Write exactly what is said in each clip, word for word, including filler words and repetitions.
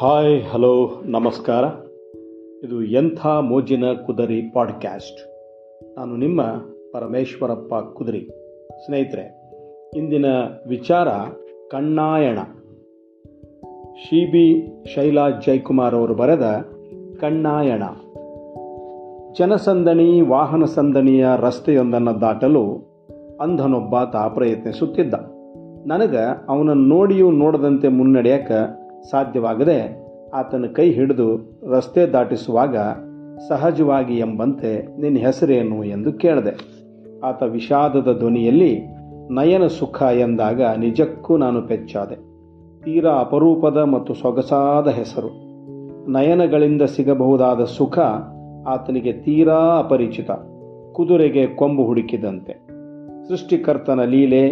Hi, hello, ನಮಸ್ಕಾರ. ಇದು ಎಂಥ ಮೋಜಿನ ಕುದುರಿ ಪಾಡ್ಕ್ಯಾಸ್ಟ್. ನಾನು ನಿಮ್ಮ ಪರಮೇಶ್ವರಪ್ಪ ಕುದುರಿ. ಸ್ನೇಹಿತರೆ, ಇಂದಿನ ವಿಚಾರ ಕಣ್ಣಾಯಣ. ಶಿಬಿ ಶೈಲಾ ಜಯಕುಮಾರ್ ಅವರು ಬರೆದ ಕಣ್ಣಾಯಣ. ಜನಸಂದಣಿ ವಾಹನ ಸಂದಣಿಯ ರಸ್ತೆಯೊಂದನ್ನು ದಾಟಲು ಅಂಧನೊಬ್ಬ ತಾ ಪ್ರಯತ್ನಿಸುತ್ತಿದ್ದ. ನನಗೆ ಅವನನ್ನು ನೋಡಿಯೂ ನೋಡದಂತೆ ಮುನ್ನಡೆಯಕ್ಕೆ ಸಾಧ್ಯವಾಗದೆ ಆತನ ಕೈ ಹಿಡಿದು ರಸ್ತೆ ದಾಟಿಸುವಾಗ ಸಹಜವಾಗಿ ಎಂಬಂತೆ ನಿನ್ನ ಹೆಸರೇನು ಎಂದು ಕೇಳಿದೆ. ಆತ ವಿಷಾದದ ಧ್ವನಿಯಲ್ಲಿ ನಯನ ಸುಖ ಎಂದಾಗ ನಿಜಕ್ಕೂ ನಾನು ಪೆಚ್ಚಾದೆ. ತೀರಾ ಅಪರೂಪದ ಮತ್ತು ಸೊಗಸಾದ ಹೆಸರು. ನಯನಗಳಿಂದ ಸಿಗಬಹುದಾದ ಸುಖ ಆತನಿಗೆ ತೀರಾ ಅಪರಿಚಿತ, ಕುದುರೆಗೆ ಕೊಂಬು ಹುಡುಕಿದಂತೆ. ಸೃಷ್ಟಿಕರ್ತನ ಲೀಲೆ,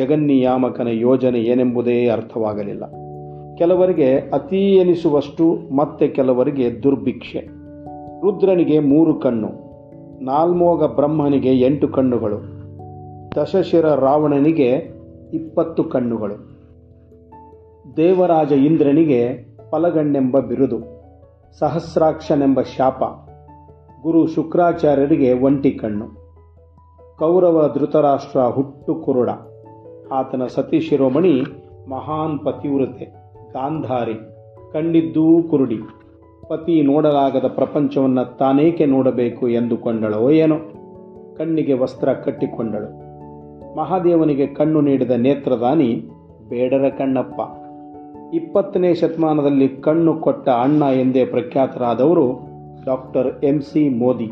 ಜಗನ್ನಿಯಾಮಕನ ಯೋಜನೆ ಏನೆಂಬುದೇ ಅರ್ಥವಾಗಲಿಲ್ಲ. ಕೆಲವರಿಗೆ ಅತೀ ಎನಿಸುವಷ್ಟು, ಮತ್ತೆ ಕೆಲವರಿಗೆ ದುರ್ಭಿಕ್ಷೆ. ರುದ್ರನಿಗೆ ಮೂರು ಕಣ್ಣು, ನಾಲ್ಮೋಗ ಬ್ರಹ್ಮನಿಗೆ ಎಂಟು ಕಣ್ಣುಗಳು, ದಶಶಿರ ರಾವಣನಿಗೆ ಇಪ್ಪತ್ತು ಕಣ್ಣುಗಳು, ದೇವರಾಜ ಇಂದ್ರನಿಗೆ ಫಲಗಣ್ಣೆಂಬ ಬಿರುದು, ಸಹಸ್ರಾಕ್ಷನೆಂಬ ಶಾಪ, ಗುರು ಶುಕ್ರಾಚಾರ್ಯರಿಗೆ ಒಂಟಿ ಕಣ್ಣು, ಕೌರವ ಧೃತರಾಷ್ಟ್ರ ಹುಟ್ಟು ಕುರುಡ, ಆತನ ಸತಿ ಶಿರೋಮಣಿ ಮಹಾನ್ ಪತಿವ್ರತೆ ಗಾಂಧಾರಿ ಕಣ್ಣಿದ್ದೂ ಕುರುಡಿ, ಪತಿ ನೋಡಲಾಗದ ಪ್ರಪಂಚವನ್ನು ತಾನೇಕೆ ನೋಡಬೇಕು ಎಂದುಕೊಂಡಳೋ ಏನೋ. ಕಣ್ಣಿಗೆ ವಸ್ತ್ರ ಕಟ್ಟಿಕೊಂಡಳು. ಮಹಾದೇವನಿಗೆ ಕಣ್ಣು ನೀಡಿದ ನೇತ್ರದಾನಿ ಬೇಡರ ಕಣ್ಣಪ್ಪ. ಇಪ್ಪತ್ತನೇ ಶತಮಾನದಲ್ಲಿ ಕಣ್ಣು ಕೊಟ್ಟ ಅಣ್ಣ ಎಂದೇ ಪ್ರಖ್ಯಾತರಾದವರು ಡಾಕ್ಟರ್ ಎಂ ಸಿ ಮೋದಿ.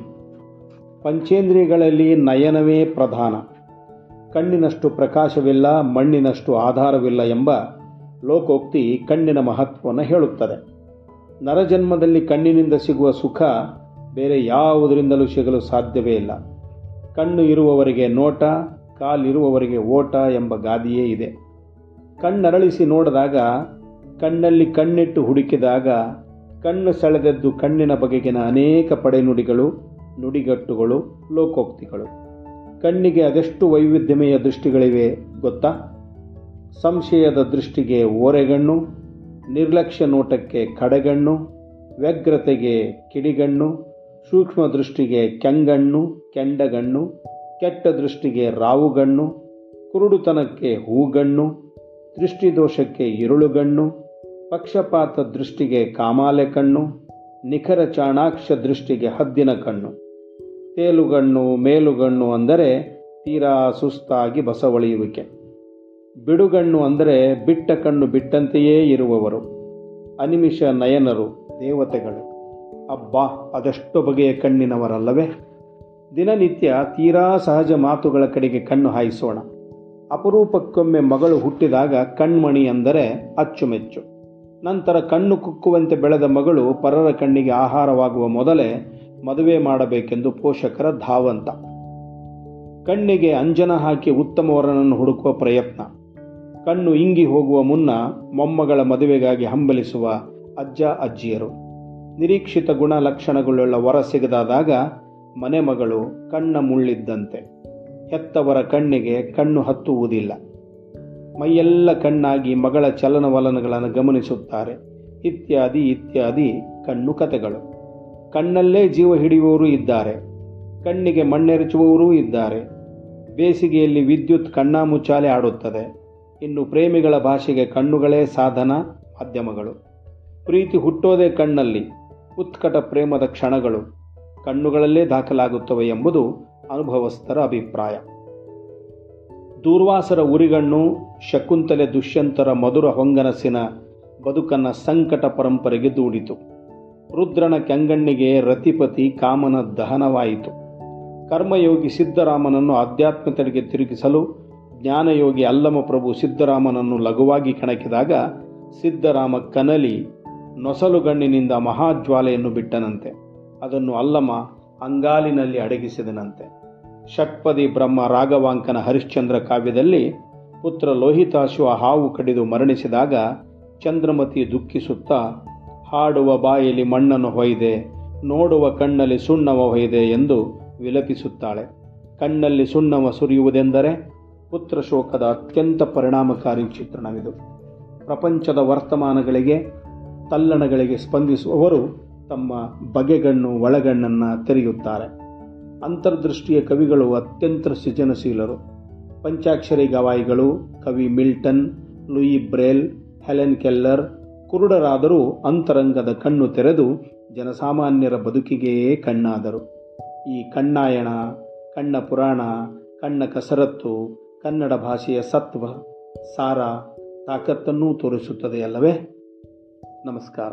ಪಂಚೇಂದ್ರಿಯಗಳಲ್ಲಿ ನಯನವೇ ಪ್ರಧಾನ, ಕಣ್ಣಿನಷ್ಟು ಪ್ರಕಾಶವಿಲ್ಲ, ಮಣ್ಣಿನಷ್ಟು ಆಧಾರವಿಲ್ಲ ಎಂಬ ಲೋಕೋಕ್ತಿ ಕಣ್ಣಿನ ಮಹತ್ವವನ್ನು ಹೇಳುತ್ತದೆ. ನರಜನ್ಮದಲ್ಲಿ ಕಣ್ಣಿನಿಂದ ಸಿಗುವ ಸುಖ ಬೇರೆ ಯಾವುದರಿಂದಲೂ ಸಿಗಲು ಸಾಧ್ಯವೇ ಇಲ್ಲ. ಕಣ್ಣು ಇರುವವರಿಗೆ ನೋಟ, ಕಾಲಿರುವವರಿಗೆ ಓಟ ಎಂಬ ಗಾದೆಯೇ ಇದೆ. ಕಣ್ಣರಳಿಸಿ ನೋಡಿದಾಗ, ಕಣ್ಣಲ್ಲಿ ಕಣ್ಣಿಟ್ಟು ಹುಡುಕಿದಾಗ, ಕಣ್ಣು ಸೆಳೆದದ್ದು ಕಣ್ಣಿನ ಬಗೆಗಿನ ಅನೇಕ ಪಡೆನುಡಿಗಳು, ನುಡಿಗಟ್ಟುಗಳು, ಲೋಕೋಕ್ತಿಗಳು. ಕಣ್ಣಿಗೆ ಅದೆಷ್ಟು ವೈವಿಧ್ಯಮಯ ದೃಷ್ಟಿಗಳಿವೆ ಗೊತ್ತಾ? ಸಂಶಯದ ದೃಷ್ಟಿಗೆ ಓರೆಗಣ್ಣು, ನಿರ್ಲಕ್ಷ್ಯ ನೋಟಕ್ಕೆ ಕಡೆಗಣ್ಣು, ವ್ಯಗ್ರತೆಗೆ ಕಿಡಿಗಣ್ಣು, ಸೂಕ್ಷ್ಮ ದೃಷ್ಟಿಗೆ ಕೆಂಗಣ್ಣು, ಕೆಂಡಗಣ್ಣು, ಕೆಟ್ಟ ದೃಷ್ಟಿಗೆ ರಾವುಗಣ್ಣು, ಕುರುಡುತನಕ್ಕೆ ಹೂಗಣ್ಣು, ದೃಷ್ಟಿದೋಷಕ್ಕೆ ಇರುಳುಗಣ್ಣು, ಪಕ್ಷಪಾತ ದೃಷ್ಟಿಗೆ ಕಾಮಾಲೆ ಕಣ್ಣು, ನಿಖರ ಚಾಣಾಕ್ಷ ದೃಷ್ಟಿಗೆ ಹದ್ದಿನ ಕಣ್ಣು, ತೇಲುಗಣ್ಣು, ಮೇಲುಗಣ್ಣು ಅಂದರೆ ತೀರಾ ಸುಸ್ತಾಗಿ ಬಸವಳಿಯುವಿಕೆ, ಬಿಡುಗಣ್ಣು ಅಂದರೆ ಬಿಟ್ಟ ಕಣ್ಣು ಬಿಟ್ಟಂತೆಯೇ ಇರುವವರು, ಅನಿಮಿಷ ನಯನರು, ದೇವತೆಗಳು. ಅಬ್ಬಾ, ಅದೆಷ್ಟೋ ಬಗೆಯ ಕಣ್ಣಿನವರಲ್ಲವೇ. ದಿನನಿತ್ಯ ತೀರಾ ಸಹಜ ಮಾತುಗಳ ಕಡೆಗೆ ಕಣ್ಣು ಹಾಯಿಸೋಣ. ಅಪರೂಪಕ್ಕೊಮ್ಮೆ ಮಗಳು ಹುಟ್ಟಿದಾಗ ಕಣ್ಮಣಿ ಅಂದರೆ ಅಚ್ಚುಮೆಚ್ಚು. ನಂತರ ಕಣ್ಣು ಕುಕ್ಕುವಂತೆ ಬೆಳೆದ ಮಗಳು ಪರರ ಕಣ್ಣಿಗೆ ಆಹಾರವಾಗುವ ಮೊದಲೇ ಮದುವೆ ಮಾಡಬೇಕೆಂದು ಪೋಷಕರ ಧಾವಂತ. ಕಣ್ಣಿಗೆ ಅಂಜನ ಹಾಕಿ ಉತ್ತಮವರನನ್ನು ಹುಡುಕುವ ಪ್ರಯತ್ನ. ಕಣ್ಣು ಇಂಗಿ ಹೋಗುವ ಮುನ್ನ ಮೊಮ್ಮಗಳ ಮದುವೆಗಾಗಿ ಹಂಬಲಿಸುವ ಅಜ್ಜ ಅಜ್ಜಿಯರು. ನಿರೀಕ್ಷಿತ ಗುಣ ಲಕ್ಷಣಗಳುಳ್ಳ ವರ ಸಿಗದಾದಾಗ ಮನೆ ಮಗಳು ಕಣ್ಣ ಮುಳ್ಳಿದ್ದಂತೆ. ಹೆತ್ತವರ ಕಣ್ಣಿಗೆ ಕಣ್ಣು ಹತ್ತುವುದಿಲ್ಲ. ಮೈಯೆಲ್ಲ ಕಣ್ಣಾಗಿ ಮಗಳ ಚಲನವಲನಗಳನ್ನು ಗಮನಿಸುತ್ತಾರೆ. ಇತ್ಯಾದಿ ಇತ್ಯಾದಿ ಕಣ್ಣು ಕತೆಗಳು. ಕಣ್ಣಲ್ಲೇ ಜೀವ ಹಿಡಿಯುವವರು ಇದ್ದಾರೆ, ಕಣ್ಣಿಗೆ ಮಣ್ಣೆರಚುವವರೂ ಇದ್ದಾರೆ. ಬೇಸಿಗೆಯಲ್ಲಿ ವಿದ್ಯುತ್ ಕಣ್ಣಾಮುಚ್ಚಾಲೆ ಆಡುತ್ತದೆ. ಇನ್ನು ಪ್ರೇಮಿಗಳ ಭಾಷೆಗೆ ಕಣ್ಣುಗಳೇ ಸಾಧನ, ಮಾಧ್ಯಮಗಳು. ಪ್ರೀತಿ ಹುಟ್ಟೋದೇ ಕಣ್ಣಲ್ಲಿ. ಉತ್ಕಟ ಪ್ರೇಮದ ಕ್ಷಣಗಳು ಕಣ್ಣುಗಳಲ್ಲೇ ದಾಖಲಾಗುತ್ತವೆ ಎಂಬುದು ಅನುಭವಸ್ಥರ ಅಭಿಪ್ರಾಯ. ದೂರ್ವಾಸರ ಉರಿಗಣ್ಣು, ಶಕುಂತಲೆ ದುಷ್ಯಂತರ ಮಧುರ ಹೊಂಗನಸಿನ ಬದುಕನ್ನ ಸಂಕಟ ಪರಂಪರೆಗೆ ದೂಡಿತು. ರುದ್ರನ ಕೆಂಗಣ್ಣಿಗೆ ರತಿಪತಿ ಕಾಮನ ದಹನವಾಯಿತು. ಕರ್ಮಯೋಗಿ ಸಿದ್ಧರಾಮನನ್ನು ಆಧ್ಯಾತ್ಮತೆಗೆ ತಿರುಗಿಸಲು ಜ್ಞಾನಯೋಗಿ ಅಲ್ಲಮ ಪ್ರಭು ಸಿದ್ಧರಾಮನನ್ನು ಲಘುವಾಗಿ ಕೆಣಕಿದಾಗ ಸಿದ್ಧರಾಮ ಕನಲಿ ನೊಸಲುಗಣ್ಣಿನಿಂದ ಮಹಾಜ್ವಾಲೆಯನ್ನು ಬಿಟ್ಟನಂತೆ. ಅದನ್ನು ಅಲ್ಲಮ ಅಂಗಾಲಿನಲ್ಲಿ ಅಡಗಿಸಿದನಂತೆ. ಷಟ್ಪದಿ ಬ್ರಹ್ಮ ರಾಘವಾಂಕನ ಹರಿಶ್ಚಂದ್ರ ಕಾವ್ಯದಲ್ಲಿ ಪುತ್ರ ಲೋಹಿತಾಶು ಹಾವು ಕಡಿದು ಮರಣಿಸಿದಾಗ ಚಂದ್ರಮತಿ ದುಃಖಿಸುತ್ತಾ ಹಾಡುವ ಬಾಯಲ್ಲಿ ಮಣ್ಣನ್ನು ಹೊಯ್ದೆ, ನೋಡುವ ಕಣ್ಣಲ್ಲಿ ಸುಣ್ಣವ ಹೊಯ್ದೆ ಎಂದು ವಿಲಪಿಸುತ್ತಾಳೆ. ಕಣ್ಣಲ್ಲಿ ಸುಣ್ಣವ ಸುರಿಯುವುದೆಂದರೆ ಪುತ್ರಶೋಕದ ಅತ್ಯಂತ ಪರಿಣಾಮಕಾರಿ ಚಿತ್ರಣವಿದು. ಪ್ರಪಂಚದ ವರ್ತಮಾನಗಳಿಗೆ ತಲ್ಲಣಗಳಿಗೆ ಸ್ಪಂದಿಸುವವರು ತಮ್ಮ ಬಗೆಗಣ್ಣು ಒಳಗಣ್ಣನ್ನು ತೆರೆಯುತ್ತಾರೆ. ಅಂತರ್ದೃಷ್ಟಿಯ ಕವಿಗಳು ಅತ್ಯಂತ ಸೃಜನಶೀಲರು. ಪಂಚಾಕ್ಷರಿ ಗವಾಯಿಗಳು ಕವಿ Milton, Louis Braille, Helen Keller ಕುರುಡರಾದರೂ ಅಂತರಂಗದ ಕಣ್ಣು ತೆರೆದು ಜನಸಾಮಾನ್ಯರ ಬದುಕಿಗೆ ಕಣ್ಣಾದರು. ಈ ಕಣ್ಣಾಯಣ, ಕಣ್ಣ ಪುರಾಣ, ಕಣ್ಣ ಕಸರತ್ತು ಕನ್ನಡ ಭಾಷೆಯ ಸತ್ವ, ಸಾರ, ತಾಕತ್ತನ್ನೂ ತೋರಿಸುತ್ತದೆ ಅಲ್ಲವೇ? ನಮಸ್ಕಾರ.